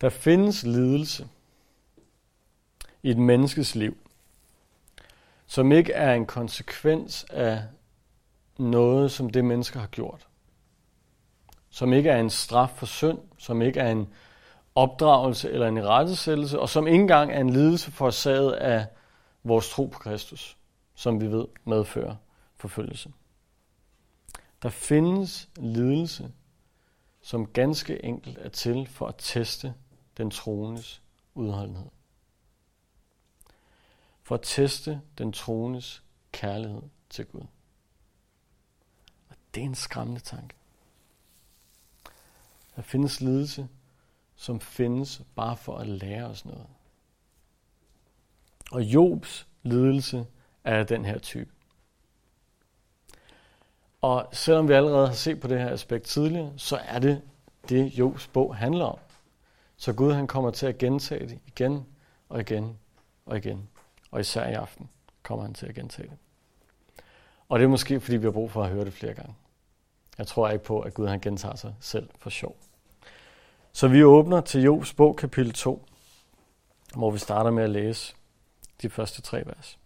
Der findes lidelse i et menneskes liv, som ikke er en konsekvens af noget, som det menneske har gjort. Som ikke er en straf for synd, som ikke er en opdragelse eller en irettesættelse, og som ikke engang er en lidelse forårsaget af vores tro på Kristus, som vi ved medfører forfølgelse. Der findes lidelse, som ganske enkelt er til for at teste den troendes udholdenhed. For at teste den troendes kærlighed til Gud. Og det er en skræmmende tanke. Der findes lidelse, som findes bare for at lære os noget. Og Jobs lidelse er den her type. Og selvom vi allerede har set på det her aspekt tidligere, så er det det, Jobs bog handler om. Så Gud han kommer til at gentage det igen og igen og igen. Og især i aften kommer han til at gentage det. Og det er måske, fordi vi har brug for at høre det flere gange. Jeg tror ikke på, at Gud han gentager sig selv for sjov. Så vi åbner til Jobs bog kapitel 2, hvor vi starter med at læse de første 3 vers.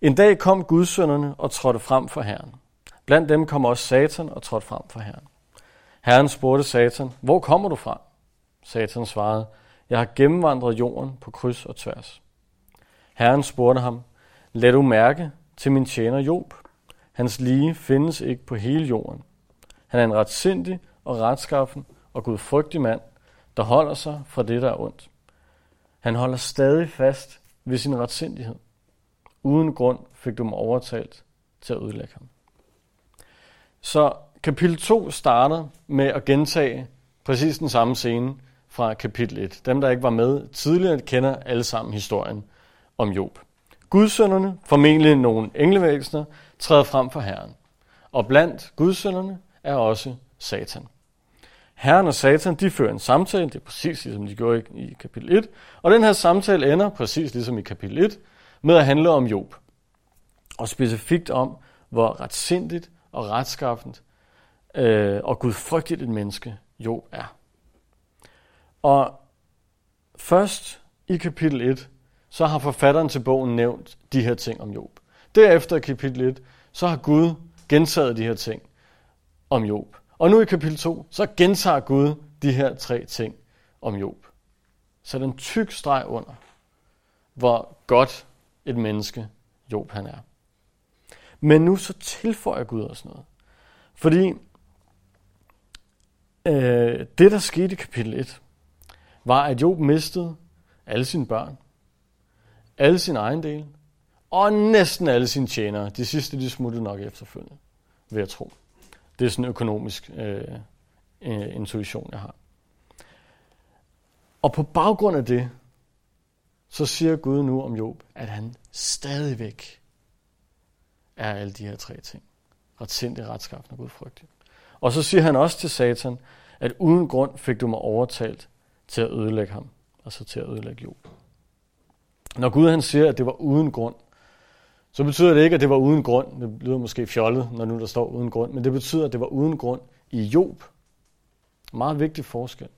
En dag kom gudsønderne og trådte frem for Herren. Blandt dem kom også Satan og trådte frem for Herren. Herren spurgte Satan, hvor kommer du fra? Satan svarede, jeg har gennemvandret jorden på kryds og tværs. Herren spurgte ham, lad du mærke til min tjener Job. Hans lige findes ikke på hele jorden. Han er en retsindig og retskaffen og gudfrygtig mand, der holder sig fra det, der er ondt. Han holder stadig fast ved sin retsindighed. Uden grund fik du mig overtalt til at ødelægge ham. Så kapitel 2 starter med at gentage præcis den samme scene fra kapitel 1. Dem, der ikke var med tidligere, kender alle sammen historien om Job. Gudsønderne, formentlig nogle englevæsener, træder frem for Herren. Og blandt gudsønderne er også Satan. Herren og Satan, de fører en samtale, det er præcis ligesom de gjorde i kapitel 1. Og den her samtale ender, præcis ligesom i kapitel 1, med at handle om Job. Og specifikt om, hvor retsindigt og retskaffent og gudfrygtigt et menneske Job er. Og først i kapitel 1, så har forfatteren til bogen nævnt de her ting om Job. Derefter i kapitel 1, så har Gud gentaget de her ting om Job. Og nu i kapitel 2, så gentager Gud de her 3 ting om Job. Så den tyk streg under, hvor godt et menneske Job han er. Men nu så tilføjer Gud også noget. Fordi det, der skete i kapitel 1, var, at Job mistede alle sine børn, alle sine ejendele, og næsten alle sine tjenere. De sidste, de smuttede nok efterfølgende, vil jeg tro. Det er sådan en økonomisk intuition, jeg har. Og på baggrund af det, så siger Gud nu om Job, at han stadigvæk er alle de her 3 ting. Retsindig, retskaffen og gudfrygtig. Og så siger han også til Satan, at uden grund fik du mig overtalt til at ødelægge ham, altså til at ødelægge Job. Når Gud han siger, at det var uden grund, så betyder det ikke, at det var uden grund. Det lyder måske fjollet, når nu der står uden grund, men det betyder, at det var uden grund i Job. Meget vigtig forskel.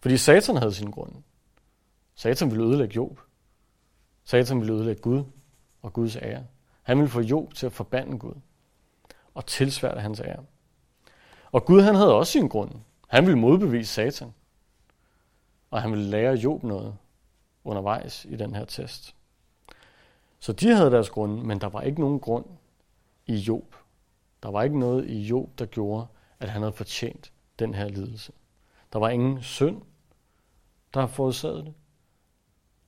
Fordi Satan havde sine grunde. Satan ville ødelægge Job. Satan ville ødelægge Gud og Guds ære. Han ville få Job til at forbande Gud og tilsværte hans ære. Og Gud han havde også sine grunde. Han ville modbevise Satan. Og han ville lære Job noget undervejs i den her test. Så de havde deres grunde, men der var ikke nogen grund i Job. Der var ikke noget i Job, der gjorde, at han havde fortjent den her lidelse. Der var ingen synd, der havde forårsaget det.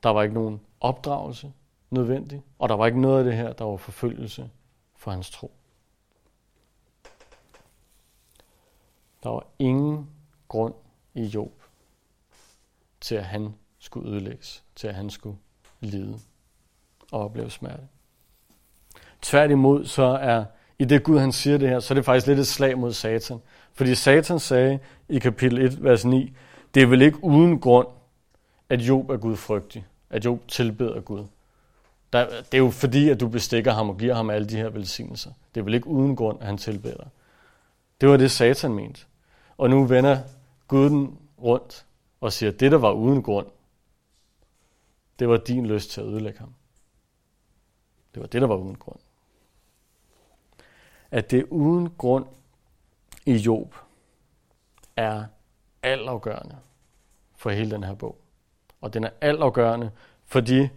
Der var ikke nogen opdragelse nødvendig, og der var ikke noget af det her, der var forfølgelse for hans tro. Der var ingen grund i Job til, at han skulle ødelægges, til at han skulle lide og opleve smerte. Tværtimod så er, i det Gud han siger det her, så er det faktisk lidt et slag mod Satan. Fordi Satan sagde i kapitel 1, vers 9, det er vel ikke uden grund, at Job er gudfrygtig, at Job tilbeder Gud. Det er jo fordi, at du bestikker ham og giver ham alle de her velsignelser. Det er vel ikke uden grund, at han tilbeder. Det var det, Satan mente. Og nu vender Gud den rundt og siger, at det, der var uden grund, det var din lyst til at ødelægge ham. Det var det, der var uden grund. At det uden grund i Job er altafgørende for hele den her bog. Og den er altafgørende, fordi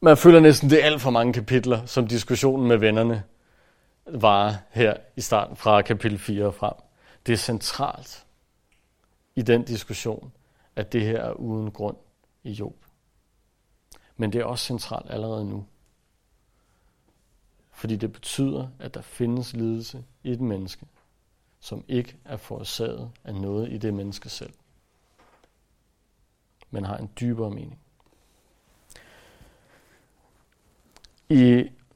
man føler næsten, det er alt for mange kapitler, som diskussionen med vennerne var her i starten fra kapitel 4 og frem. Det er centralt i den diskussion, at det her er uden grund i Job. Men det er også centralt allerede nu. Fordi det betyder, at der findes lidelse i et menneske, som ikke er forårsaget af noget i det menneske selv, men har en dybere mening.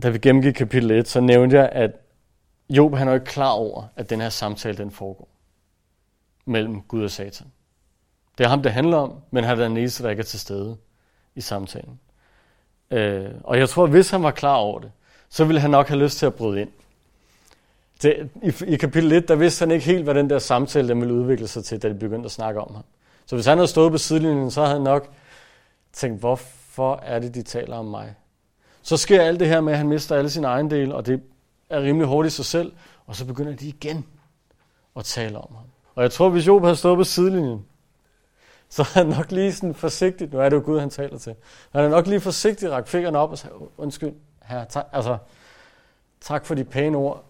Da vi gennemgik kapitel 1, så nævnte jeg, at Job han er ikke klar over, at den her samtale den foregår mellem Gud og Satan. Det er ham, det handler om, men han er den eneste, der ikke er til stede i samtalen. Og jeg tror, at hvis han var klar over det, så ville han nok have lyst til at bryde ind. I kapitel 1, der vidste han ikke helt, hvad den der samtale den ville udvikle sig til, da de begyndte at snakke om ham. Så hvis han havde stået på sidelinjen, så havde han nok tænkt, hvorfor er det, de taler om mig? Så sker alt det her med, at han mister alle sine ejendele, og det er rimelig hårdt i sig selv, og så begynder de igen at tale om ham. Og jeg tror, hvis Job havde stået på sidelinjen, så havde han nok lige sådan forsigtigt, nu er det jo Gud, han taler til, han havde nok lige forsigtigt rakt fingrene op og sagde, undskyld, herre, tak for de pæne ord,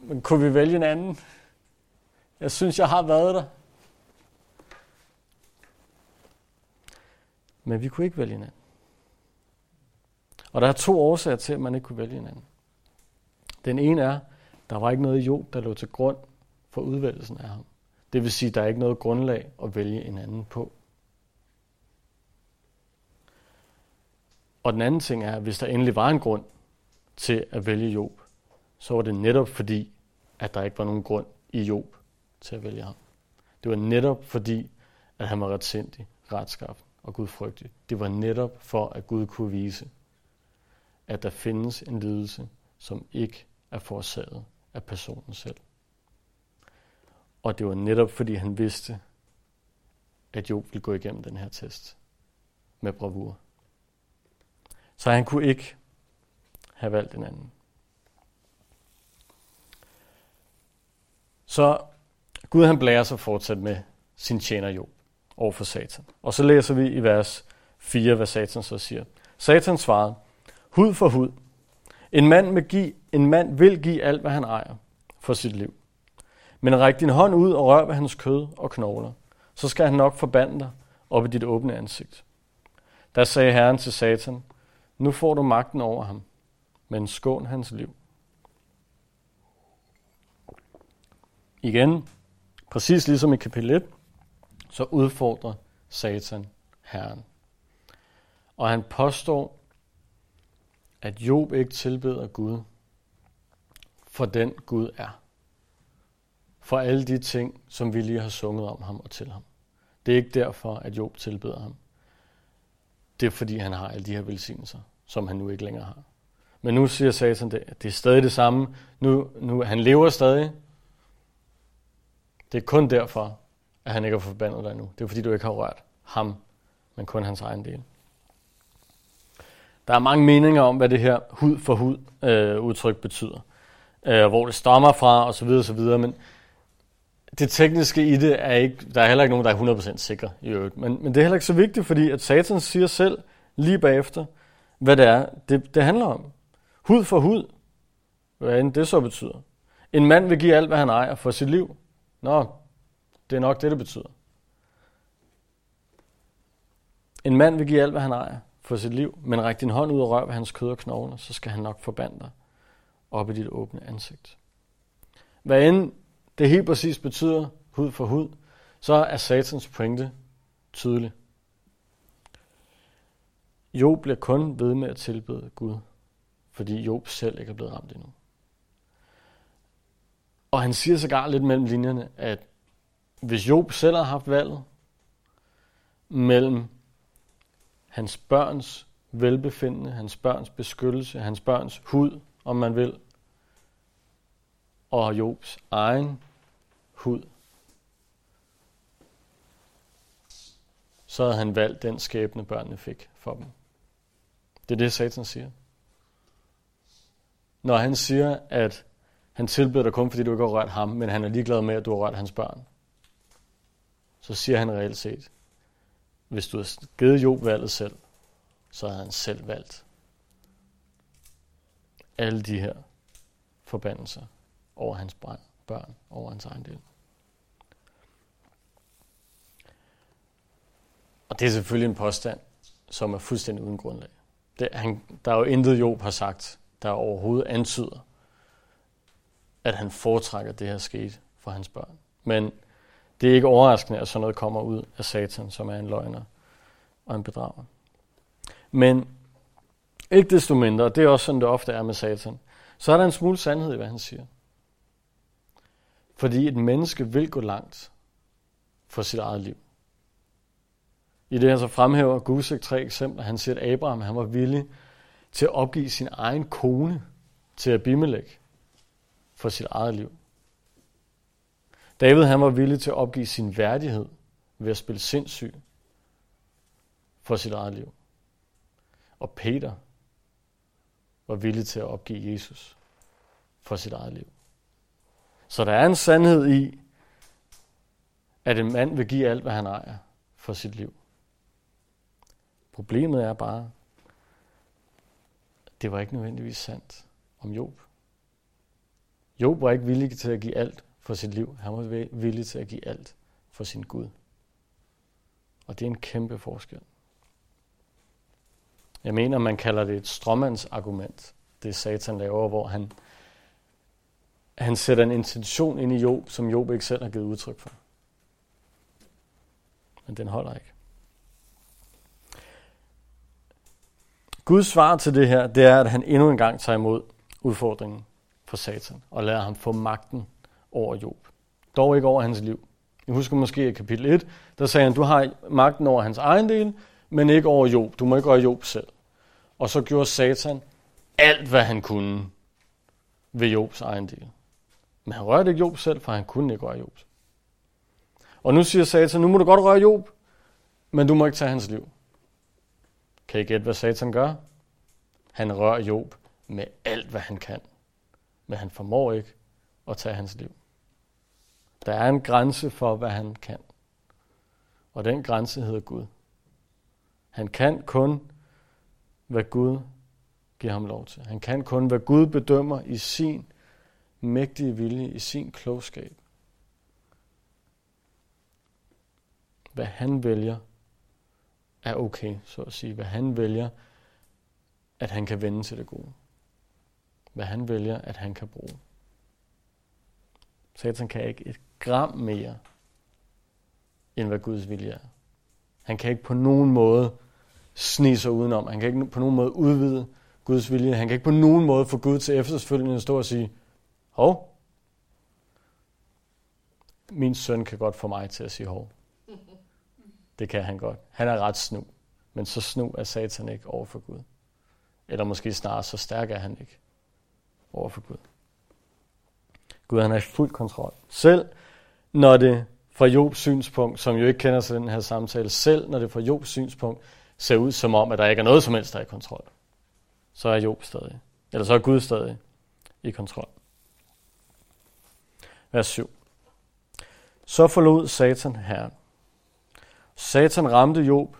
men kunne vi vælge en anden? Jeg synes, jeg har været der. Men vi kunne ikke vælge en anden. Og der er to årsager til, at man ikke kunne vælge en anden. Den ene er, der var ikke noget i Job, der lå til grund for udvælgelsen af ham. Det vil sige, der er ikke noget grundlag at vælge en anden på. Og den anden ting er, at hvis der endelig var en grund til at vælge Job, så var det netop fordi, at der ikke var nogen grund i Job til at vælge ham. Det var netop fordi, at han var retsindig, retskaffen og gudfrygtig. Det var netop for, at Gud kunne vise, at der findes en lidelse, som ikke er forårsaget af personen selv. Og det var netop, fordi han vidste, at Job ville gå igennem den her test med bravur. Så han kunne ikke have valgt en anden. Så Gud han blærer sig fortsat med sin tjener Job over for Satan. Og så læser vi i vers 4, hvad Satan så siger. Satan svarede, hud for hud. En mand vil give alt, hvad han ejer for sit liv. Men ræk din hånd ud og rør ved hans kød og knogler, så skal han nok forbande dig op i dit åbne ansigt. Der sagde Herren til Satan, nu får du magten over ham, men skån hans liv. Igen, præcis ligesom i kapitel 1, så udfordrer Satan Herren. Og han påstår, at Job ikke tilbeder Gud, for den Gud er. For alle de ting, som vi lige har sunget om ham og til ham. Det er ikke derfor, at Job tilbeder ham. Det er fordi, han har alle de her velsignelser, som han nu ikke længere har. Men nu siger Satan, at det er stadig det samme. Nu, han lever stadig. Det er kun derfor, at han ikke har forbandet dig nu. Det er fordi, du ikke har rørt ham, men kun hans egen del. Der er mange meninger om, hvad det her hud for hud udtryk betyder. Hvor det stammer fra, osv. osv. Men det tekniske i det er ikke, der er heller ikke nogen, der er 100% sikre i øvrigt. Men det er heller ikke så vigtigt, fordi at Satan siger selv lige bagefter, hvad det er, det handler om. Hud for hud, hvad end det så betyder. En mand vil give alt, hvad han ejer for sit liv. Nå, det er nok det betyder. En mand vil give alt, hvad han ejer for sit liv, men ræk din hånd ud og rør ved hans kød og knogler, så skal han nok forbande dig op i dit åbne ansigt. Hvad end det helt præcis betyder hud for hud, så er Satans pointe tydelig. Job bliver kun ved med at tilbede Gud, fordi Job selv ikke er blevet ramt endnu. Og han siger sågar lidt mellem linjerne, at hvis Job selv havde haft valget mellem hans børns velbefindende, hans børns beskyttelse, hans børns hud, om man vil, og Jobs egen hud, så havde han valgt den skæbne, børnene fik for dem. Det er det, Satan siger. Når han siger, at han tilbeder dig kun, fordi du ikke har rørt ham, men han er ligeglad med, at du har rørt hans børn, så siger han reelt set, hvis du havde givet Job valget selv, så havde han selv valgt alle de her forbandelser over hans børn, over hans egen del. Og det er selvfølgelig en påstand, som er fuldstændig uden grundlag. Der er jo intet, Job har sagt, der overhovedet antyder, at han foretrækker, at det her skete for hans børn. Men det er ikke overraskende, at sådan noget kommer ud af Satan, som er en løgner og en bedrager. Men ikke desto mindre, det er også sådan, det ofte er med Satan, så er der en smule sandhed i, hvad han siger. Fordi et menneske vil gå langt for sit eget liv. I det her så fremhæver Gudsek 3 eksempler. Han siger, at Abraham han var villig til at opgive sin egen kone til Abimelech for sit eget liv. David han var villig til at opgive sin værdighed ved at spille sindssyg for sit eget liv. Og Peter var villig til at opgive Jesus for sit eget liv. Så der er en sandhed i, at en mand vil give alt, hvad han ejer for sit liv. Problemet er bare, det var ikke nødvendigvis sandt om Job. Job var ikke villig til at give alt for sit liv. Han var villig til at give alt for sin Gud. Og det er en kæmpe forskel. Jeg mener, man kalder det et stråmandsargument, det Satan laver, hvor han sætter en intention ind i Job, som Job ikke selv har givet udtryk for. Men den holder ikke. Guds svar til det her, det er, at han endnu en gang tager imod udfordringen fra Satan og lader ham få magten over Job. Dog ikke over hans liv. Jeg husker måske i kapitel 1, der sagde han, du har magten over hans egen del, men ikke over Job. Du må ikke gøre Job selv. Og så gjorde Satan alt, hvad han kunne ved Jobs egen del. Men han rørte ikke Job selv, for han kunne ikke røre Job. Og nu siger Satan, nu må du godt røre Job, men du må ikke tage hans liv. Kan I gætte, hvad Satan gør? Han rører Job med alt, hvad han kan. Men han formår ikke at tage hans liv. Der er en grænse for, hvad han kan. Og den grænse hedder Gud. Han kan kun, hvad Gud giver ham lov til. Han kan kun, hvad Gud bedømmer i sin mægtige vilje, i sin klogskab. Hvad han vælger, er okay, så at sige. Hvad han vælger, at han kan vende til det gode. Hvad han vælger, at han kan bruge. Satan kan ikke et gram mere, end hvad Guds vilje er. Han kan ikke på nogen måde snige sig udenom. Han kan ikke på nogen måde udvide Guds vilje. Han kan ikke på nogen måde få Gud til efterfølgende at stå og sige, hov, min søn kan godt få mig til at sige hov. Det kan han godt. Han er ret snu. Men så snu er Satan ikke over for Gud. Eller måske snarere, så stærk er han ikke over for Gud. Gud, han er i fuld kontrol. Selv når det fra Jobs synspunkt, som jo ikke kender sig den her samtale, selv når det fra Jobs synspunkt ser ud som om, at der ikke er noget som helst, der er i kontrol, så er Job stadig, eller så er Gud stadig i kontrol. Vers 7. Så forlod Satan Herren. Satan ramte Job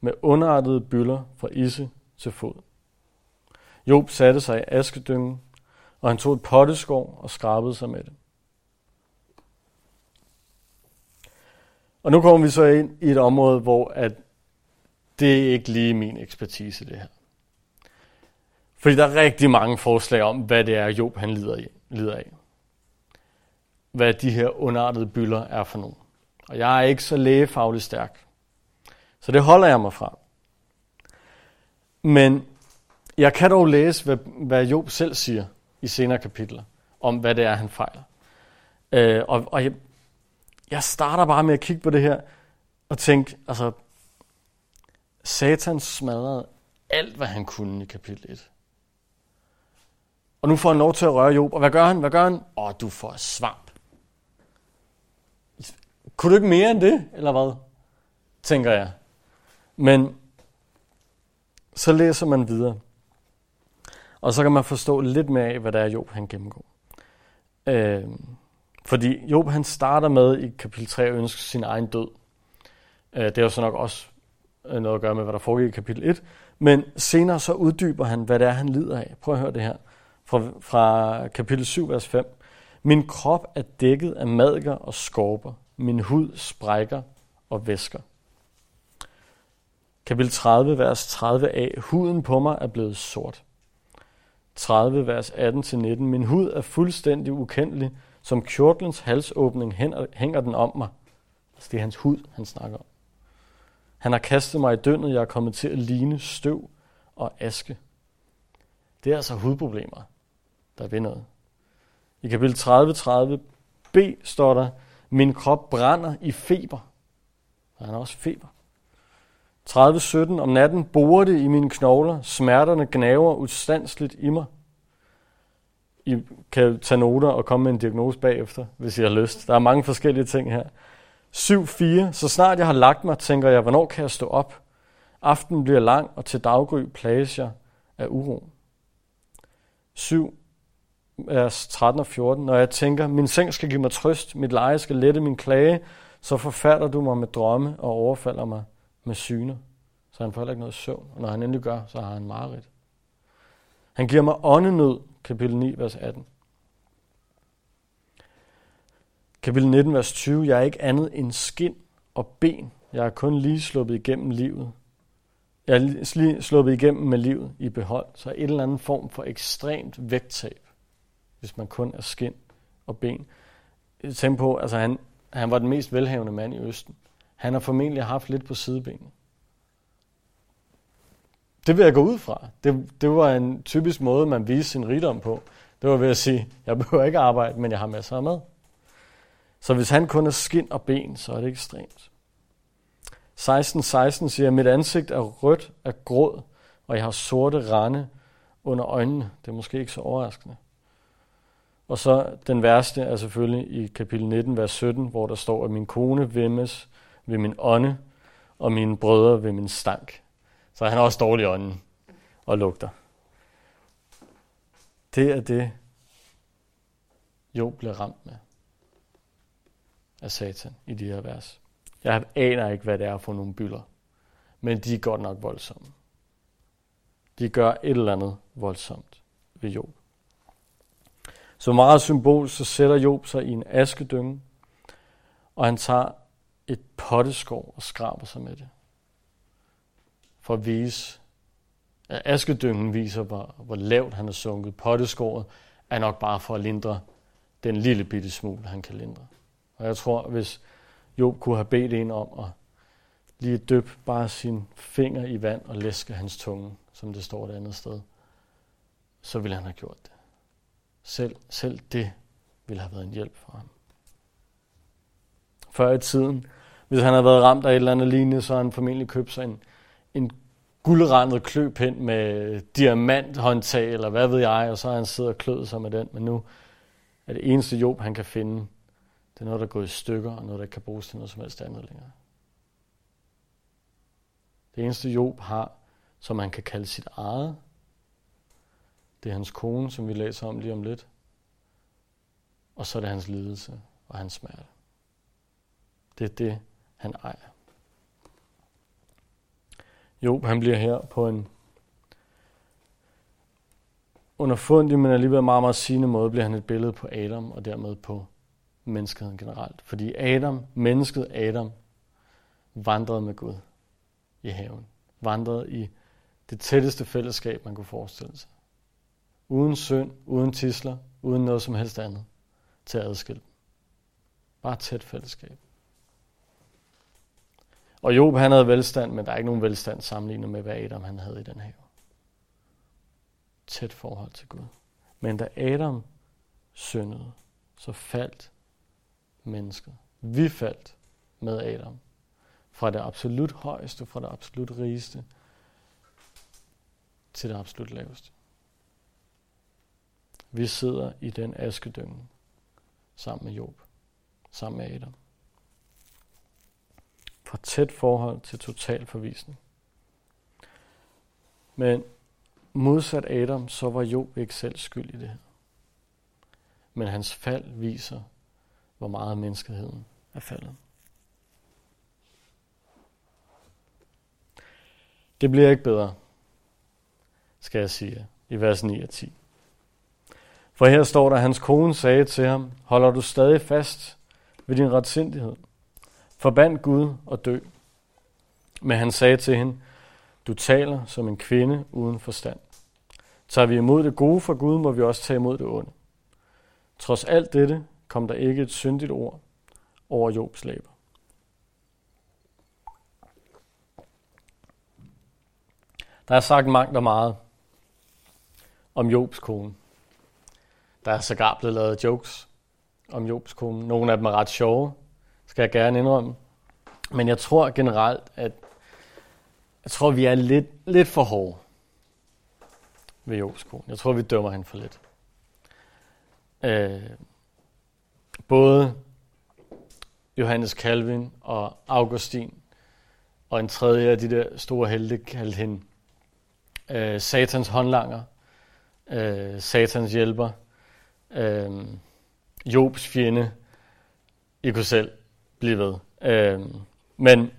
med underartede bylder fra isse til fod. Job satte sig i askedyngen, og han tog et potteskår og skrabede sig med det. Og nu kommer vi så ind i et område, hvor at det er ikke lige min ekspertise, det her. Fordi der er rigtig mange forslag om, hvad det er, Job han lider af. Hvad de her underartede bylder er for nogen. Og jeg er ikke så lægefagligt stærk. Så det holder jeg mig fra. Men jeg kan dog læse, hvad Job selv siger i senere kapitler, om hvad det er, han fejler. Jeg starter bare med at kigge på det her, og tænke, altså, Satan smadrede alt, hvad han kunne i kapitel 1. Og nu får han lov til at røre Job, og hvad gør han? Du får svamp. Kunne du ikke mere end det, eller hvad? Tænker jeg. Men så læser man videre, og så kan man forstå lidt mere af, hvad der er, Job han gennemgår. Fordi Job han starter med i kapitel 3 at ønske sin egen død. Det er jo så nok også noget at gøre med, hvad der foregik i kapitel 1. Men senere så uddyber han, hvad det er, han lider af. Prøv at høre det her fra kapitel 7, vers 5. Min krop er dækket af madker og skorper. Min hud sprækker og væsker. Kapitel 30, vers 30a. Huden på mig er blevet sort. 30, vers 18-19. Min hud er fuldstændig ukendelig. Som kjortlens halsåbning hænger den om mig. Altså det er hans hud, han snakker om. Han har kastet mig i døndet. Jeg er kommet til at ligne støv og aske. Det er altså hudproblemer, der er ved noget. I kapitel 30b står der, min krop brænder i feber. Og han har også feber. 30:17, om natten borer det i mine knogler, smerterne gnaver ustandsligt i mig. I kan tage noter og komme med en diagnose bagefter, hvis I har lyst. Der er mange forskellige ting her. 7:4, så snart jeg har lagt mig, tænker jeg, hvornår kan jeg stå op? Aftenen bliver lang, og til daggry plages jeg af uro. 7, vers 13 og 14, når jeg tænker, min seng skal give mig trøst, mit leje skal lette min klage, så forfærder du mig med drømme og overfalder mig med syner. Så han får heller ikke noget søvn, og når han endelig gør, så har han mareridt. Han giver mig åndenød, kapitel 9, vers 18. Kapitel 19, vers 20, jeg er ikke andet end skind og ben, jeg er kun lige sluppet igennem livet. Jeg er lige sluppet igennem med livet i behold, så en eller anden form for ekstremt vægttab, hvis man kun er skind og ben. Tænk på, altså han var den mest velhavende mand i Østen. Han har formentlig haft lidt på sidebenene. Det vil jeg gå ud fra. Det var en typisk måde, man viste sin rigdom på. Det var ved at sige, jeg behøver ikke arbejde, men jeg har masser af mad. Så hvis han kun er skind og ben, så er det ekstremt. 16:16 siger, mit ansigt er rødt af gråd, og jeg har sorte rande under øjnene. Det er måske ikke så overraskende. Og så den værste er selvfølgelig i kapitel 19, vers 17, hvor der står, at min kone væmmes ved min ånde, og mine brødre ved min stank. Så han er også dårlig i ånden og lugter. Det er det, Job bliver ramt med af Satan i de her vers. Jeg aner ikke, hvad det er for nogle bylder, men de er godt nok voldsomme. De gør et eller andet voldsomt ved Job. Så meget symbol, så sætter Job sig i en askedynge, og han tager et potteskår og skraber sig med det. For at vise, at askedyngen viser, hvor lavt han er sunket. Potteskåret er nok bare for at lindre den lille bitte smule, han kan lindre. Og jeg tror, hvis Job kunne have bedt en om at lige dyppe bare sine fingre i vand og læske hans tunge, som det står et andet sted, så ville han have gjort det. Selv det ville have været en hjælp for ham. Før i tiden, hvis han havde været ramt af et eller andet lignende, så havde han formentlig købt sig en guldrandet kløpind med diamanthåndtag, eller hvad ved jeg, og så har han siddet og kløet sig med den. Men nu er det eneste Job, han kan finde, det er noget, der er gået i stykker, og noget, der ikke kan bruges til noget som helst andet længere. Det eneste Job har, som han kan kalde sit eget, det er hans kone, som vi læser om lige om lidt. Og så er det hans lidelse og hans smerte. Det er det, han ejer. Job, han bliver her på en underfundig, men alligevel meget, meget sigende måde, bliver han et billede på Adam og dermed på menneskeheden generelt. Fordi mennesket Adam, vandrede med Gud i haven. Vandrede i det tætteste fællesskab, man kunne forestille sig. Uden synd, uden tidsler, uden noget som helst andet til at adskille. Bare tæt fællesskab. Og Job, han havde velstand, men der er ikke nogen velstand sammenlignet med, hvad Adam han havde i den have. Tæt forhold til Gud. Men da Adam syndede, så faldt mennesket. Vi faldt med Adam. Fra det absolut højeste, fra det absolut rigeste, til det absolut laveste. Vi sidder i den askedynge sammen med Job, sammen med Adam. Fra tæt forhold til total forvisning. Men modsat Adam, så var Job ikke selv skyld i det her. Men hans fald viser, hvor meget menneskeheden er faldet. Det bliver ikke bedre, skal jeg sige, i vers 9 og 10. For her står der, at hans kone sagde til ham, holder du stadig fast ved din retsindighed? Forband Gud og dø. Men han sagde til hende, du taler som en kvinde uden forstand. Tager vi imod det gode fra Gud, må vi også tage imod det onde. Trods alt dette kom der ikke et syndigt ord over Jobs læber. Der er sagt mangt og meget om Jobs kone. Der er sågar blevet lavet jokes om Jobs kone. Nogle af dem er ret sjove, skal jeg gerne indrømme. Men jeg tror generelt, at vi er lidt for hårde ved Jobs kone. Jeg tror, vi dømmer hende for lidt. Både Johannes Calvin og Augustin og en tredje af de der store helte kaldte hende Satans håndlanger, Satans hjælper, Jobs fjende. I kunne selv blive ved. Men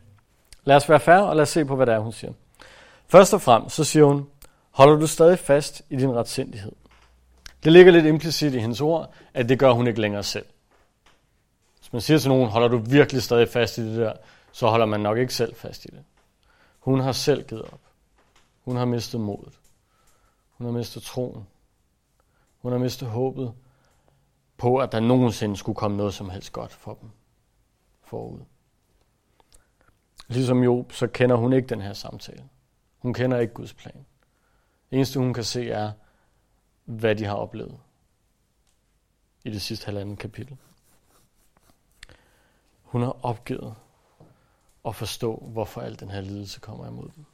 lad os være fair, og lad os se på, hvad det er, hun siger. Først og fremmest, så siger hun, holder du stadig fast i din retsindighed? Det ligger lidt implicit i hendes ord, at det gør hun ikke længere selv. Hvis man siger til nogen, holder du virkelig stadig fast i det der, så holder man nok ikke selv fast i det. Hun har selv givet op. Hun har mistet modet. Hun har mistet troen. Hun har mistet håbet på, at der nogensinde skulle komme noget som helst godt for dem forud. Ligesom Job, så kender hun ikke den her samtale. Hun kender ikke Guds plan. Det eneste, hun kan se, er, hvad de har oplevet i det sidste halvanden kapitel. Hun har opgivet at forstå, hvorfor al den her lidelse kommer imod dem.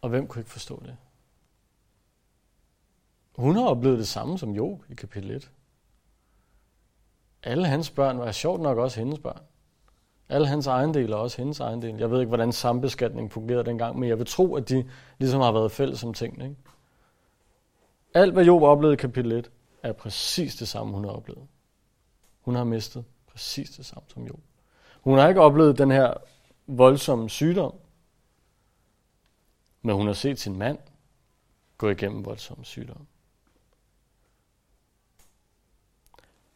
Og hvem kunne ikke forstå det? Hun har oplevet det samme som Job i kapitel 1. Alle hans børn var sjovt nok også hendes børn. Alle hans ejendele og også hendes ejendele. Jeg ved ikke, hvordan sambeskatning fungerede dengang, men jeg vil tro, at de ligesom har været fælles om tingene. Ikke? Alt, hvad Job oplevede i kapitel 1, er præcis det samme, hun har oplevet. Hun har mistet præcis det samme som Job. Hun har ikke oplevet den her voldsomme sygdom, men hun har set sin mand gå igennem voldsomme sygdomme.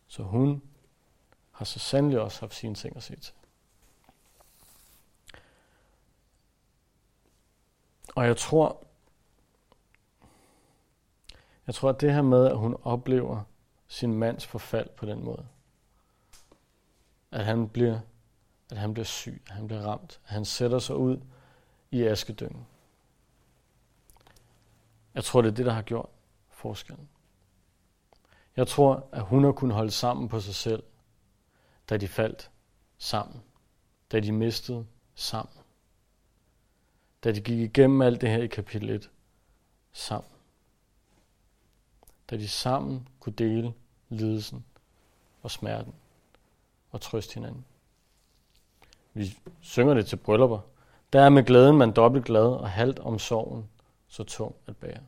Så hun har så sandelig også haft sine ting at se til. Og jeg tror, at det her med, at hun oplever sin mands forfald på den måde, at han bliver syg, at han bliver ramt, at han sætter sig ud i askedyngen. Jeg tror, det er det, der har gjort forskellen. Jeg tror, at hun har kunnet holde sammen på sig selv, da de faldt sammen. Da de mistede sammen. Da de gik igennem alt det her i kapitel 1 sammen. Da de sammen kunne dele lidelsen og smerten og trøste hinanden. Vi synger det til bryllupper. Der er med glæden man dobbelt glad og halvt om sorgen så tung at bære.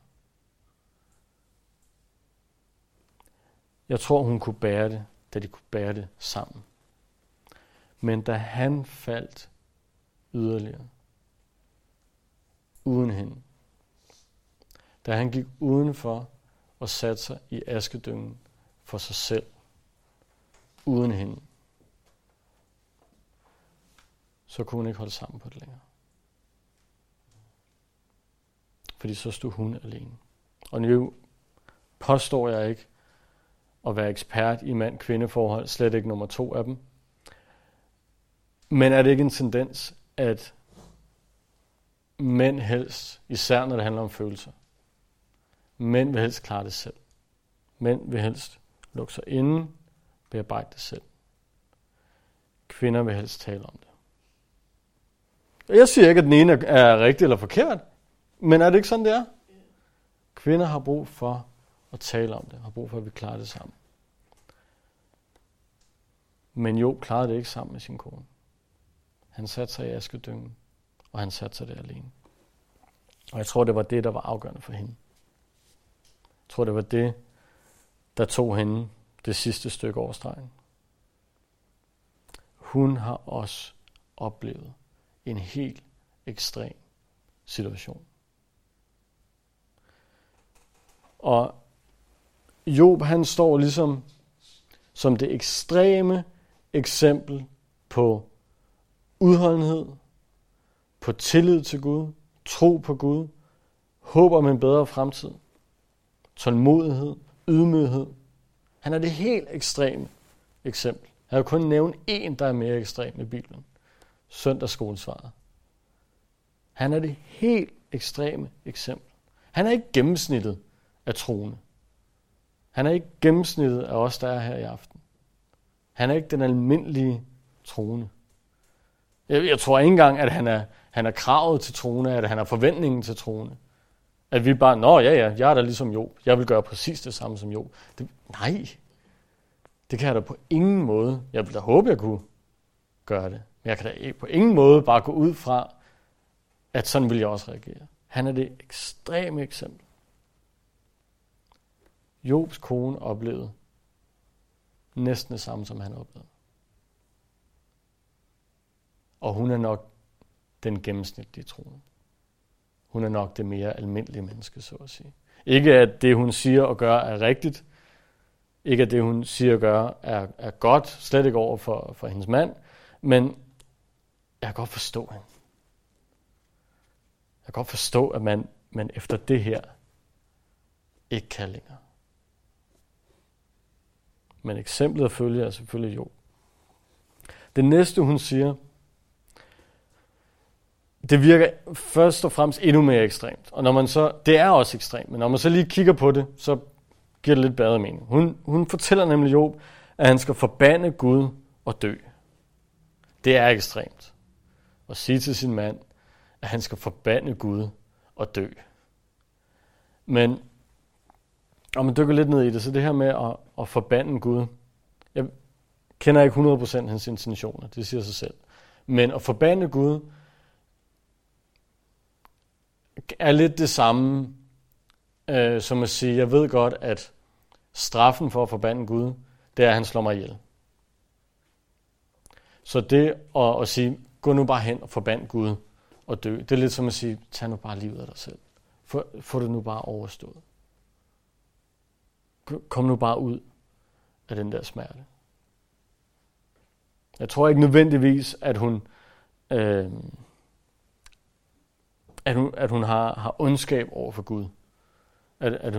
Jeg tror, hun kunne bære det, da de kunne bære det sammen. Men da han faldt yderligere, uden hende, da han gik udenfor og satte sig i askedyngen for sig selv, uden hende, så kunne hun ikke holde sammen på det længere. Fordi så stod hun alene. Og nu påstår jeg ikke at være ekspert i mand-kvinde-forhold, slet ikke nummer 2 af dem. Men er det ikke en tendens, at mænd helst, især når det handler om følelser, mænd vil helst klare det selv. Mænd vil helst lukke sig inde, bearbejde det selv. Kvinder vil helst tale om det. Jeg siger ikke, at den ene er rigtig eller forkert, men er det ikke sådan, det er? Kvinder har brug for og tale om det, har brug for, at vi klarer det sammen. Men Job klarede det ikke sammen med sin kone. Han satte sig i askedyngen og han satte sig der alene. Og jeg tror, det var det, der var afgørende for hende. Jeg tror, det var det, der tog hende det sidste stykke over stregen. Hun har også oplevet en helt ekstrem situation. Og Job, han står ligesom som det ekstreme eksempel på udholdenhed, på tillid til Gud, tro på Gud, håb om en bedre fremtid, tålmodighed, ydmyghed. Han er det helt ekstreme eksempel. Jeg vil kun nævne én, der er mere ekstrem i Bibelen. Søndagsskolesvaret. Han er det helt ekstreme eksempel. Han er ikke gennemsnittet af troende. Han er ikke gennemsnittet af os, der er her i aften. Han er ikke den almindelige troende. Jeg tror ikke engang, at han er kravet til troende, at han er forventningen til troende. At vi bare, jeg er da ligesom Job. Jeg vil gøre præcis det samme som Job. Nej, det kan jeg da på ingen måde. Jeg vil da håbe, jeg kunne gøre det. Men jeg kan da på ingen måde bare gå ud fra, at sådan vil jeg også reagere. Han er det ekstreme eksempel. Jobs kone oplevede næsten det samme, som han oplevede. Og hun er nok den gennemsnitlige troende. Hun er nok det mere almindelige menneske, så at sige. Ikke at det, hun siger og gør, er rigtigt. Ikke at det, hun siger og gør, er godt, slet ikke over for hendes mand. Men jeg kan godt forstå hende. Jeg kan godt forstå, at man efter det her ikke kan længere. Men eksemplet at følge er selvfølgelig Job. Det næste, hun siger, det virker først og fremmest endnu mere ekstremt. Og når man så, det er også ekstremt, men når man så lige kigger på det, så giver det lidt bedre mening. Hun fortæller nemlig Job, at han skal forbande Gud og dø. Det er ekstremt. At sige til sin mand, at han skal forbande Gud og dø. Men om man dykker lidt ned i det, så det her med at forbande Gud, jeg kender ikke 100% hans intentioner, det siger sig selv. Men at forbande Gud er lidt det samme, som at sige, jeg ved godt, at straffen for at forbande Gud, det er, at han slår mig ihjel. Så det at sige, gå nu bare hen og forband Gud og dø, det er lidt som at sige, tag nu bare livet af dig selv. Få det nu bare overstået. Kom nu bare ud af den der smerte. Jeg tror ikke nødvendigvis, at hun har ondskab over for Gud. At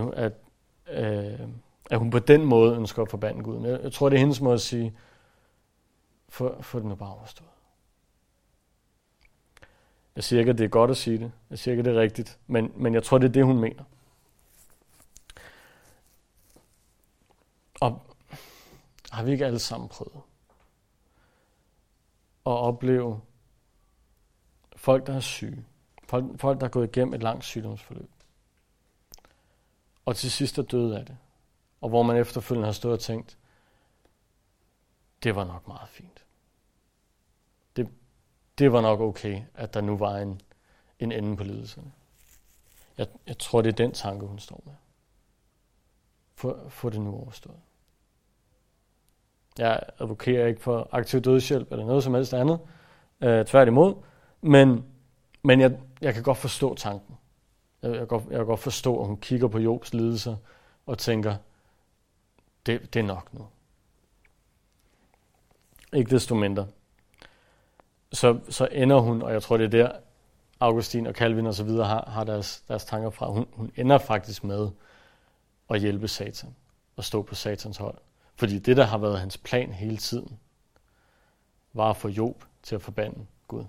hun på den måde ønsker at forbande Gud. Men jeg tror, det er hendes måde at sige, få det nu bare overstået. Jeg siger ikke, at det er godt at sige det. Jeg siger ikke, at det er rigtigt. Men jeg tror, det er det, hun mener. Og har vi ikke alle sammen prøvet at opleve folk, der er syge? Folk, der er gået igennem et langt sygdomsforløb. Og til sidst er døde af det. Og hvor man efterfølgende har stået og tænkt, det var nok meget fint. Det var nok okay, at der nu var en ende på lidelserne. Jeg tror, det er den tanke, hun står med. Få det nu overstået. Jeg advokerer ikke for aktiv dødshjælp eller noget som helst andet. Tværtimod. Men jeg kan godt forstå tanken. Jeg kan godt forstå, at hun kigger på Jobs lidelser og tænker, det er nok nu. Ikke desto mindre. Så ender hun, og jeg tror, det er der, Augustin og Calvin og så videre har deres tanker fra. Hun ender faktisk med at hjælpe Satan og stå på Satans hold. Fordi det, der har været hans plan hele tiden, var at få Job til at forbande Gud.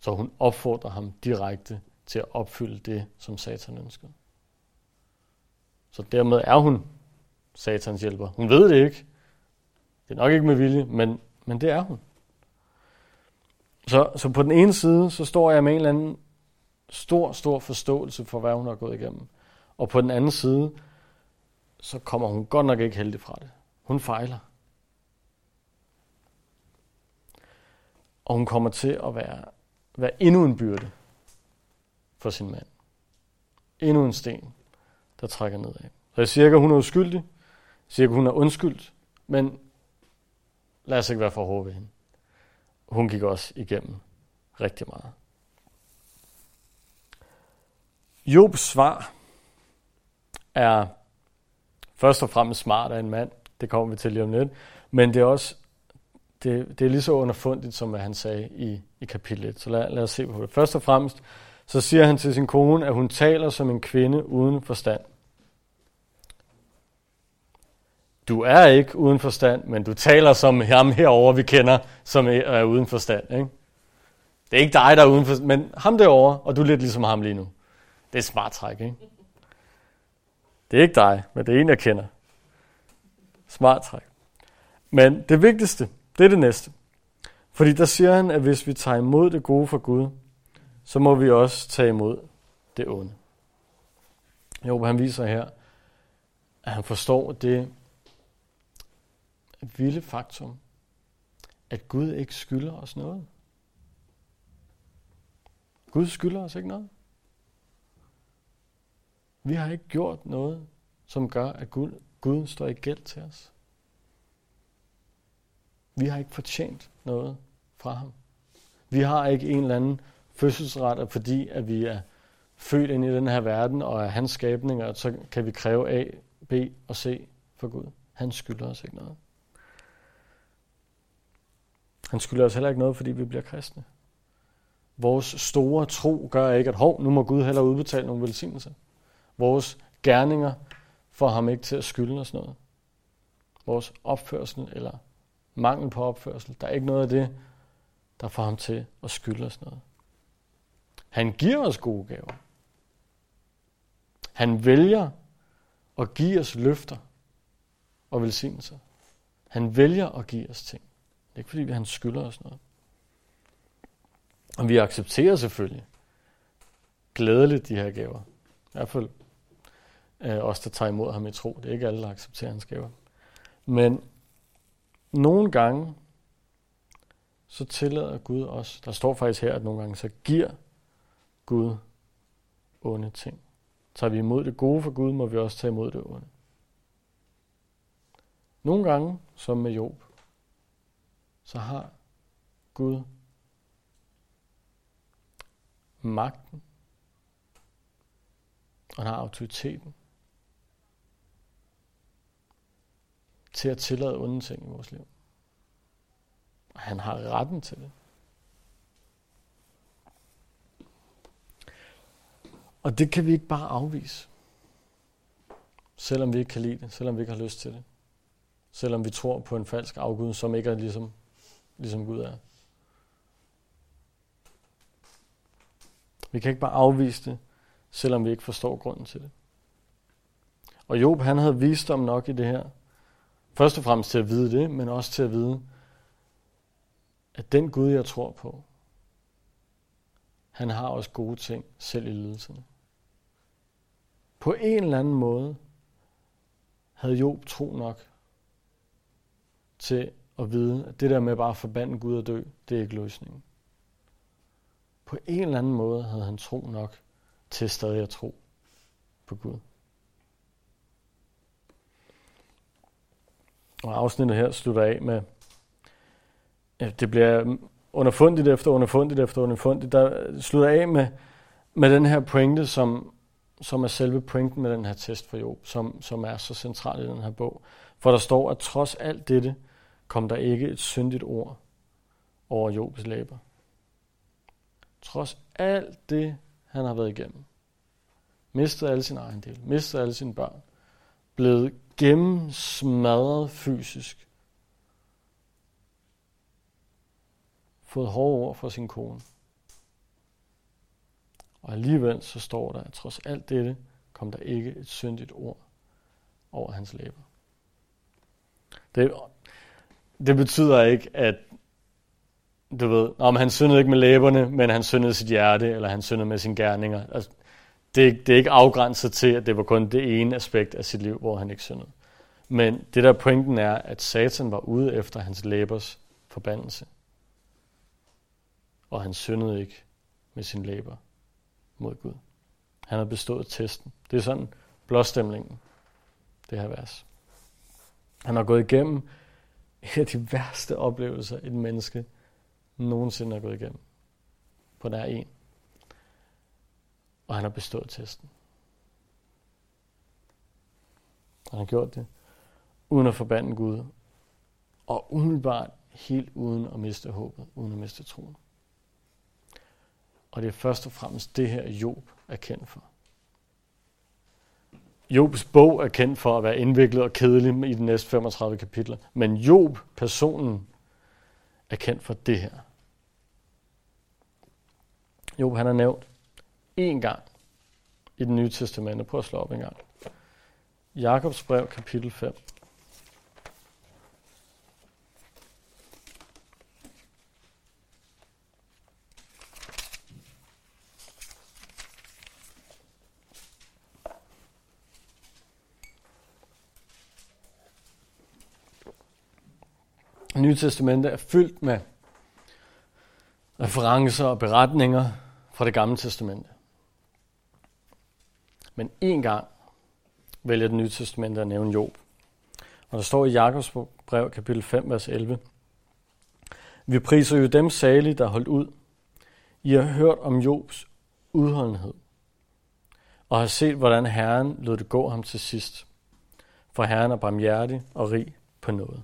Så hun opfordrer ham direkte til at opfylde det, som Satan ønskede. Så dermed er hun Satans hjælper. Hun ved det ikke. Det er nok ikke med vilje, men det er hun. Så på den ene side, så står jeg med en eller anden stor forståelse for, hvad hun har gået igennem. Og på den anden side, så kommer hun godt nok ikke heldig fra det. Hun fejler. Og hun kommer til at være være endnu en byrde for sin mand. Endnu en sten, der trækker nedad. Så jeg siger ikke, at hun er uskyldig. Jeg siger ikke, at hun er undskyldt. Men lad os ikke være for hårde ved hende. Hun gik også igennem rigtig meget. Jobs svar er først og fremmest smart af en mand. Det kommer vi til lige om lidt. Men det er også det er lige så underfundigt, som hvad han sagde i kapitel 1. Så lad os se på det. Først og fremmest, så siger han til sin kone, at hun taler som en kvinde uden forstand. Du er ikke uden forstand, men du taler som ham herover, vi kender, som er uden forstand. Ikke? Det er ikke dig, der er uden forstand, men ham derovre, og du er lidt ligesom ham lige nu. Det er et smart træk, ikke? Det er ikke dig, men det er en, jeg kender. Smart træk. Men det vigtigste, det er det næste. Fordi der siger han, at hvis vi tager imod det gode fra Gud, så må vi også tage imod det onde. Jo, han viser her, at han forstår det vilde faktum, at Gud ikke skylder os noget. Gud skylder os ikke noget. Vi har ikke gjort noget, som gør, at Gud står i gæld til os. Vi har ikke fortjent noget fra ham. Vi har ikke en eller anden fødselsret, fordi at vi er født ind i den her verden og er hans skabninger, så kan vi kræve A, B og C for Gud. Han skylder os ikke noget. Han skylder os heller ikke noget, fordi vi bliver kristne. Vores store tro gør ikke, at nu må Gud heller udbetale nogle velsignelser. Vores gerninger får ham ikke til at skylde os noget. Vores opførsel eller mangel på opførsel, der er ikke noget af det, der får ham til at skylde os noget. Han giver os gode gaver. Han vælger at give os løfter og velsignelser. Han vælger at give os ting. Det er ikke fordi, han skylder os noget. Og vi accepterer selvfølgelig glædeligt de her gaver. I hvert fald os, der tager imod ham i tro. Det er ikke alle, der accepterer hans gaver. Men nogle gange, så tillader Gud os. Der står faktisk her, at nogle gange, så giver Gud onde ting. Tager vi imod det gode for Gud, må vi også tage imod det onde. Nogle gange, som med Job, så har Gud magten, og han har autoriteten til at tillade onde ting i vores liv. Og han har retten til det. Og det kan vi ikke bare afvise, selvom vi ikke kan lide det, selvom vi ikke har lyst til det. Selvom vi tror på en falsk afgud, som ikke er ligesom Gud er. Vi kan ikke bare afvise det, selvom vi ikke forstår grunden til det. Og Job, han havde visdom nok i det her. Først og fremmest til at vide det, men også til at vide, at den Gud, jeg tror på, han har også gode ting, selv i lidelserne. På en eller anden måde havde Job tro nok til at vide, at det der med bare at forbande Gud og dø, det er ikke løsningen. På en eller anden måde havde han tro nok til stadig at tro på Gud. Og afsnittet her slutter af med, det bliver underfundigt, der slutter af med den her pointe, som er selve pointen med den her test for Job, som er så central i den her bog. For der står, at trods alt dette, kom der ikke et syndigt ord over Jobs læber. Trods alt det, han har været igennem. Mistet alle sin ejendel, mistet alle sine børn. Blevet gennemsmadret fysisk. Fået hårde ord fra sin kone. Og alligevel så står der, at trods alt dette, kom der ikke et syndigt ord over hans læber. Det betyder ikke, at han syndede ikke med læberne, men han syndede sit hjerte, eller han syndede med sine gerninger. Altså, det er ikke afgrænset til, at det var kun det ene aspekt af sit liv, hvor han ikke syndede. Men det der pointen er, at Satan var ude efter hans læbers forbandelse. Og han syndede ikke med sin læber mod Gud. Han har bestået testen. Det er sådan blåstemningen, det her vers. Han har gået igennem en af de værste oplevelser, et menneske nogensinde har gået igennem. På nær en. Og han har bestået testen. Han har gjort det uden at forbande Gud, og umiddelbart helt uden at miste håbet, uden at miste troen. Og det er først og fremmest det her, Job er kendt for. Jobs bog er kendt for at være indviklet og kedelig i de næste 35 kapitler. Men Job, personen, er kendt for det her. Job, han er nævnt én gang i det nye testamente. Prøv at slå op en gang. Jakobs brev, kapitel 5. Det nye testamente er fyldt med referencer og beretninger fra det gamle testamente. Men én gang vælger det nye testamente at nævne Job. Og der står i Jakobs brev, kapitel 5, vers 11. Vi priser jo dem salige, der holdt ud. I har hørt om Jobs udholdenhed, og har set, hvordan Herren lod det gå ham til sidst. For Herren er barmhjertig og rig på noget.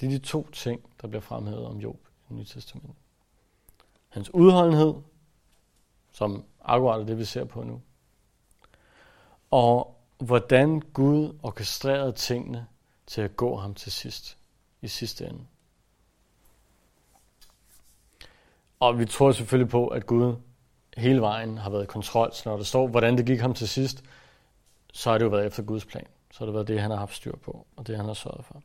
Det er de to ting, der bliver fremhævet om Job i Det Nye Testamente. Hans udholdenhed, som akkurat er det, vi ser på nu. Og hvordan Gud orkestrerede tingene til at gå ham til sidst, i sidste ende. Og vi tror selvfølgelig på, at Gud hele vejen har været i kontrol. Så når der står, hvordan det gik ham til sidst, så har det jo været efter Guds plan. Så har det været det, han har haft styr på, og det, han har sørget for.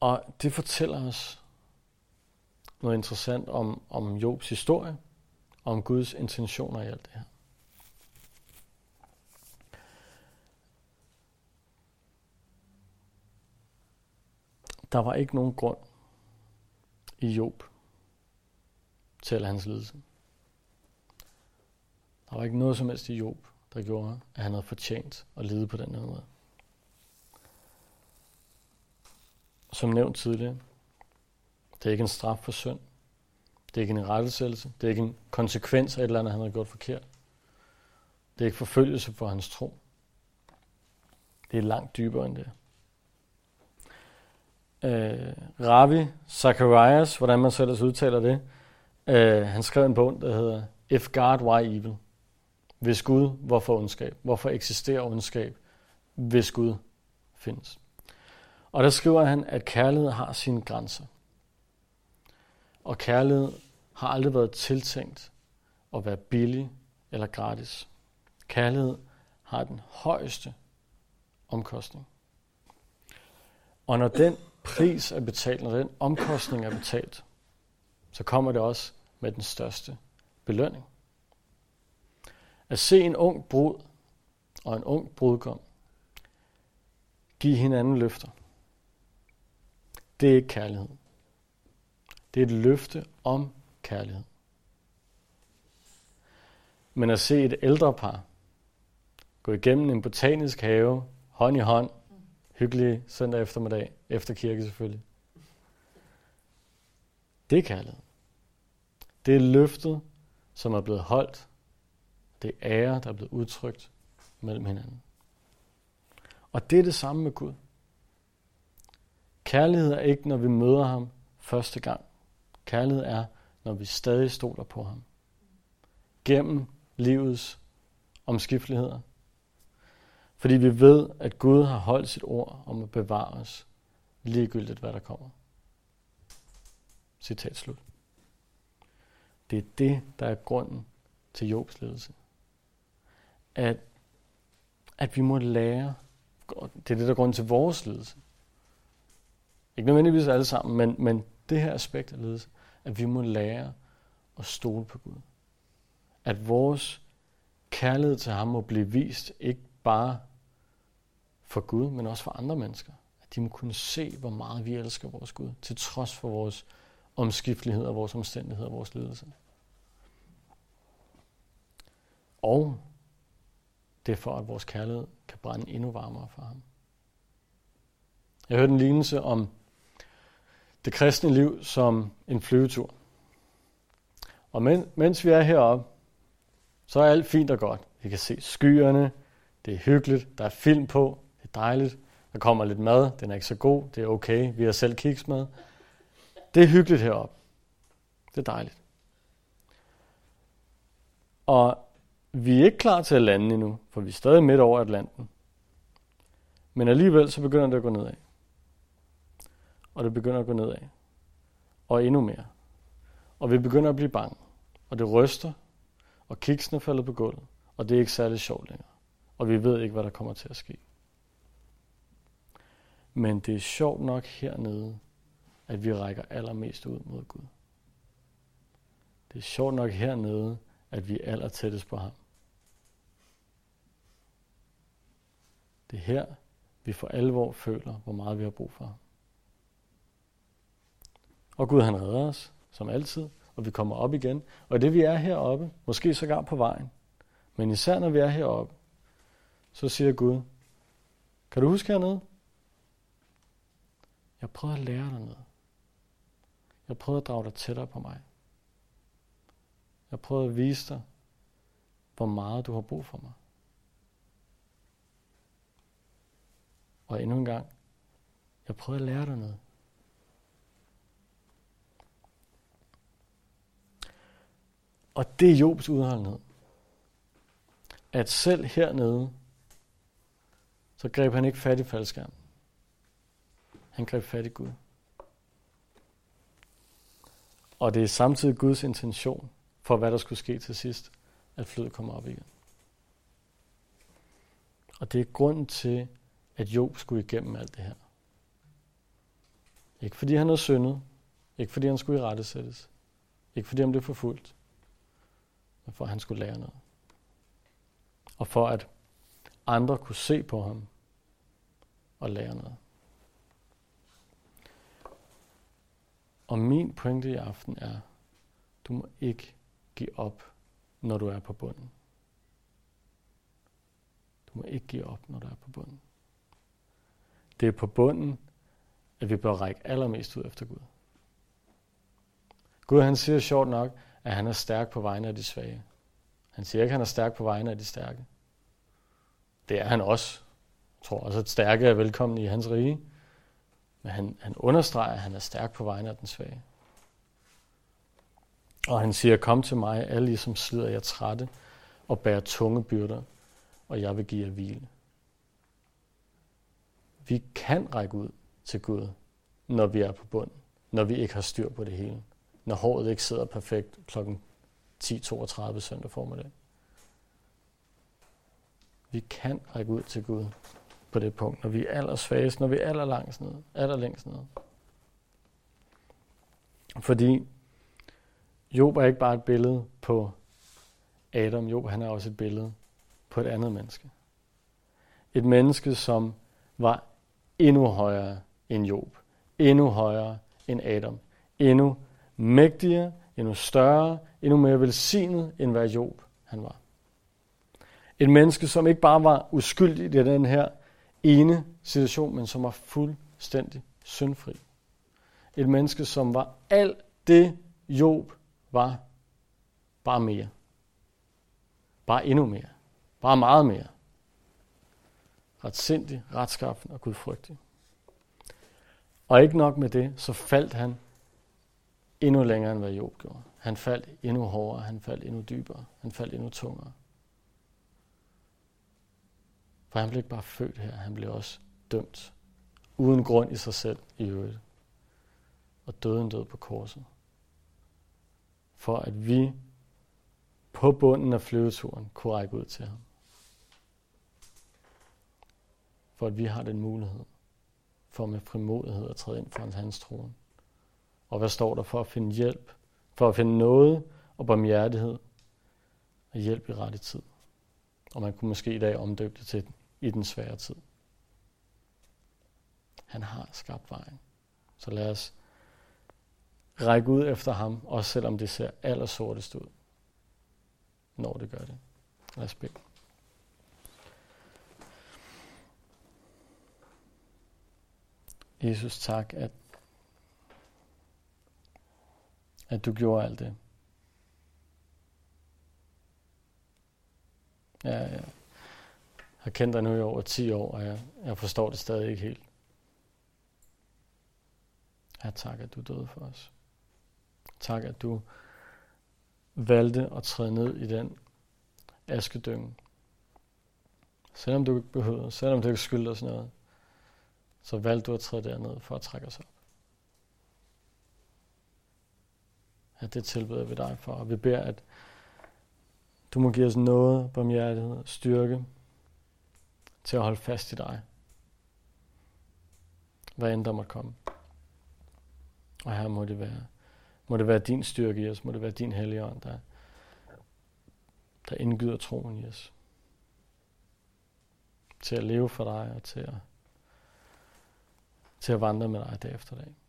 Og det fortæller os noget interessant om Jobs historie, og om Guds intentioner i alt det her. Der var ikke nogen grund i Job til hans lidelse. Der var ikke noget som helst i Job, der gjorde, at han havde fortjent at lide på den her måde. Som nævnt tidligere, det er ikke en straf for synd. Det er ikke en rettelsættelse. Det er ikke en konsekvens af et eller andet, han har gjort forkert. Det er ikke forfølgelse for hans tro. Det er langt dybere end det. Ravi Zacharias, hvordan man så ellers udtaler det, han skrev en bog, der hedder If God Why Evil? Hvis Gud, hvorfor ondskab? Hvorfor eksisterer ondskab, hvis Gud findes? Og der skriver han, at kærlighed har sine grænser. Og kærlighed har aldrig været tiltænkt at være billig eller gratis. Kærlighed har den højeste omkostning. Og når den pris er betalt, når den omkostning er betalt, så kommer det også med den største belønning. At se en ung brud og en ung brudgom give hinanden løfter, det er ikke kærlighed. Det er et løfte om kærlighed. Men at se et ældre par gå igennem en botanisk have, hånd i hånd, hyggelig søndag eftermiddag, efter kirke selvfølgelig. Det er kærlighed. Det er løftet, som er blevet holdt. Det er ære, der er blevet udtrykt mellem hinanden. Og det er det samme med Gud. Kærlighed er ikke, når vi møder ham første gang. Kærlighed er, når vi stadig stoler på ham. Gennem livets omskifteligheder. Fordi vi ved, at Gud har holdt sit ord om at bevare os ligegyldigt, hvad der kommer. Citat slut. Det er det, der er grunden til Jobs lidelse. At vi må lære, det er det, der er grunden til vores lidelse. Ikke nødvendigvis alle sammen, men det her aspekt af ledelse, at vi må lære at stole på Gud. At vores kærlighed til ham må blive vist, ikke bare for Gud, men også for andre mennesker. At de må kunne se, hvor meget vi elsker vores Gud, til trods for vores omskiftelighed af vores omstændigheder og vores lidelser. Og det er for, at vores kærlighed kan brænde endnu varmere for ham. Jeg hørte en lignelse om det kristne liv som en flyvetur. Og mens vi er heroppe, så er alt fint og godt. Vi kan se skyerne, det er hyggeligt, der er film på, det er dejligt. Der kommer lidt mad, den er ikke så god, det er okay, vi har selv kiksmad. Det er hyggeligt heroppe. Det er dejligt. Og vi er ikke klar til at lande endnu, for vi er stadig midt over Atlanten. Men alligevel så begynder det at gå nedad. Og det begynder at gå nedad. Og endnu mere. Og vi begynder at blive bange. Og det ryster. Og kiksene falder på gulvet. Og det er ikke særlig sjovt længere. Og vi ved ikke, hvad der kommer til at ske. Men det er sjovt nok hernede, at vi rækker allermest ud mod Gud. Det er sjovt nok hernede, at vi er allertættest på ham. Det er her, vi for alvor føler, hvor meget vi har brug for ham. Og Gud, han redder os, som altid, og vi kommer op igen. Og det vi er heroppe, måske sågar på vejen, men især når vi er heroppe, så siger Gud, kan du huske hernede? Jeg prøver at lære dig noget. Jeg prøver at drage dig tættere på mig. Jeg prøver at vise dig, hvor meget du har brug for mig. Og endnu en gang, jeg prøver at lære dig noget. Og det er Jobs udholdenhed. At selv hernede, så greb han ikke fat i faldskærmen. Han greb fat i Gud. Og det er samtidig Guds intention for, hvad der skulle ske til sidst, at flyet kommer op igen. Og det er grunden til, at Job skulle igennem alt det her. Ikke fordi han havde syndet, ikke fordi han skulle irettesættes, ikke fordi han blev forfulgt, men for at han skulle lære noget. Og for at andre kunne se på ham og lære noget. Og min pointe i aften er, du må ikke give op, når du er på bunden. Du må ikke give op, når du er på bunden. Det er på bunden, at vi bør række allermest ud efter Gud. Gud, han siger sjovt nok, at han er stærk på vegne af de svage. Han siger ikke, at han er stærk på vegne af de stærke. Det er han også. Jeg tror også, at stærke er velkommen i hans rige. Men han understreger, at han er stærk på vegne af den svage. Og han siger, kom til mig, alle I, som slider jer trætte og bærer tunge byrder, og jeg vil give jer hvile. Vi kan række ud til Gud, når vi er på bunden, når vi ikke har styr på det hele, når håret ikke sidder perfekt kl. 10:32 søndag formiddag. Vi kan række ud til Gud på det punkt, når vi er allersvagest, når vi er allerlængst nede. Fordi Job er ikke bare et billede på Adam. Job, han er også et billede på et andet menneske. Et menneske, som var endnu højere end Job. Endnu højere end Adam. Endnu mægtigere, endnu større, endnu mere velsignet, end hvad Job han var. Et menneske, som ikke bare var uskyldig i den her ene situation, men som var fuldstændig syndfri. Et menneske, som var alt det, Job var, bare mere. Bare endnu mere. Bare meget mere. Retsindig, retskaffen og gudfrygtig. Og ikke nok med det, så faldt han endnu længere, end hvad Job gjorde. Han faldt endnu hårdere, han faldt endnu dybere, han faldt endnu tungere. For han blev ikke bare født her, han blev også dømt. Uden grund i sig selv i øvrigt. Og døden død på korset. For at vi på bunden af flyveturen kunne række ud til ham. For at vi har den mulighed for med frimodighed at træde ind foran hans trone. Og hvad står der for at finde hjælp, for at finde noget og barmhjertighed og hjælp i rette tid. Og man kunne måske i dag omdøbe det til i den svære tid. Han har skabt vejen. Så lad os Række ud efter ham, også selvom det ser allersortest ud, når det gør det. Lad os bede. Jesus, tak, at du gjorde alt det. Jeg har kendt dig nu i over 10 år, og jeg forstår det stadig ikke helt. Ja, tak, at du døde for os. Tak, at du valgte at træde ned i den askedynge. Selvom du ikke behøvede, selvom du ikke skyldte os noget, så valgte du at træde derned for at trække os op. Ja, det tilbeder vi dig for, og vi beder, at du må give os noget, barmhjertighed, styrke til at holde fast i dig, hvad end der måtte komme. Og her må det være din styrke i os, må det være din hellige ånd, der indgyder troen i os. Til at leve for dig og til at vandre med dig dag efter dag.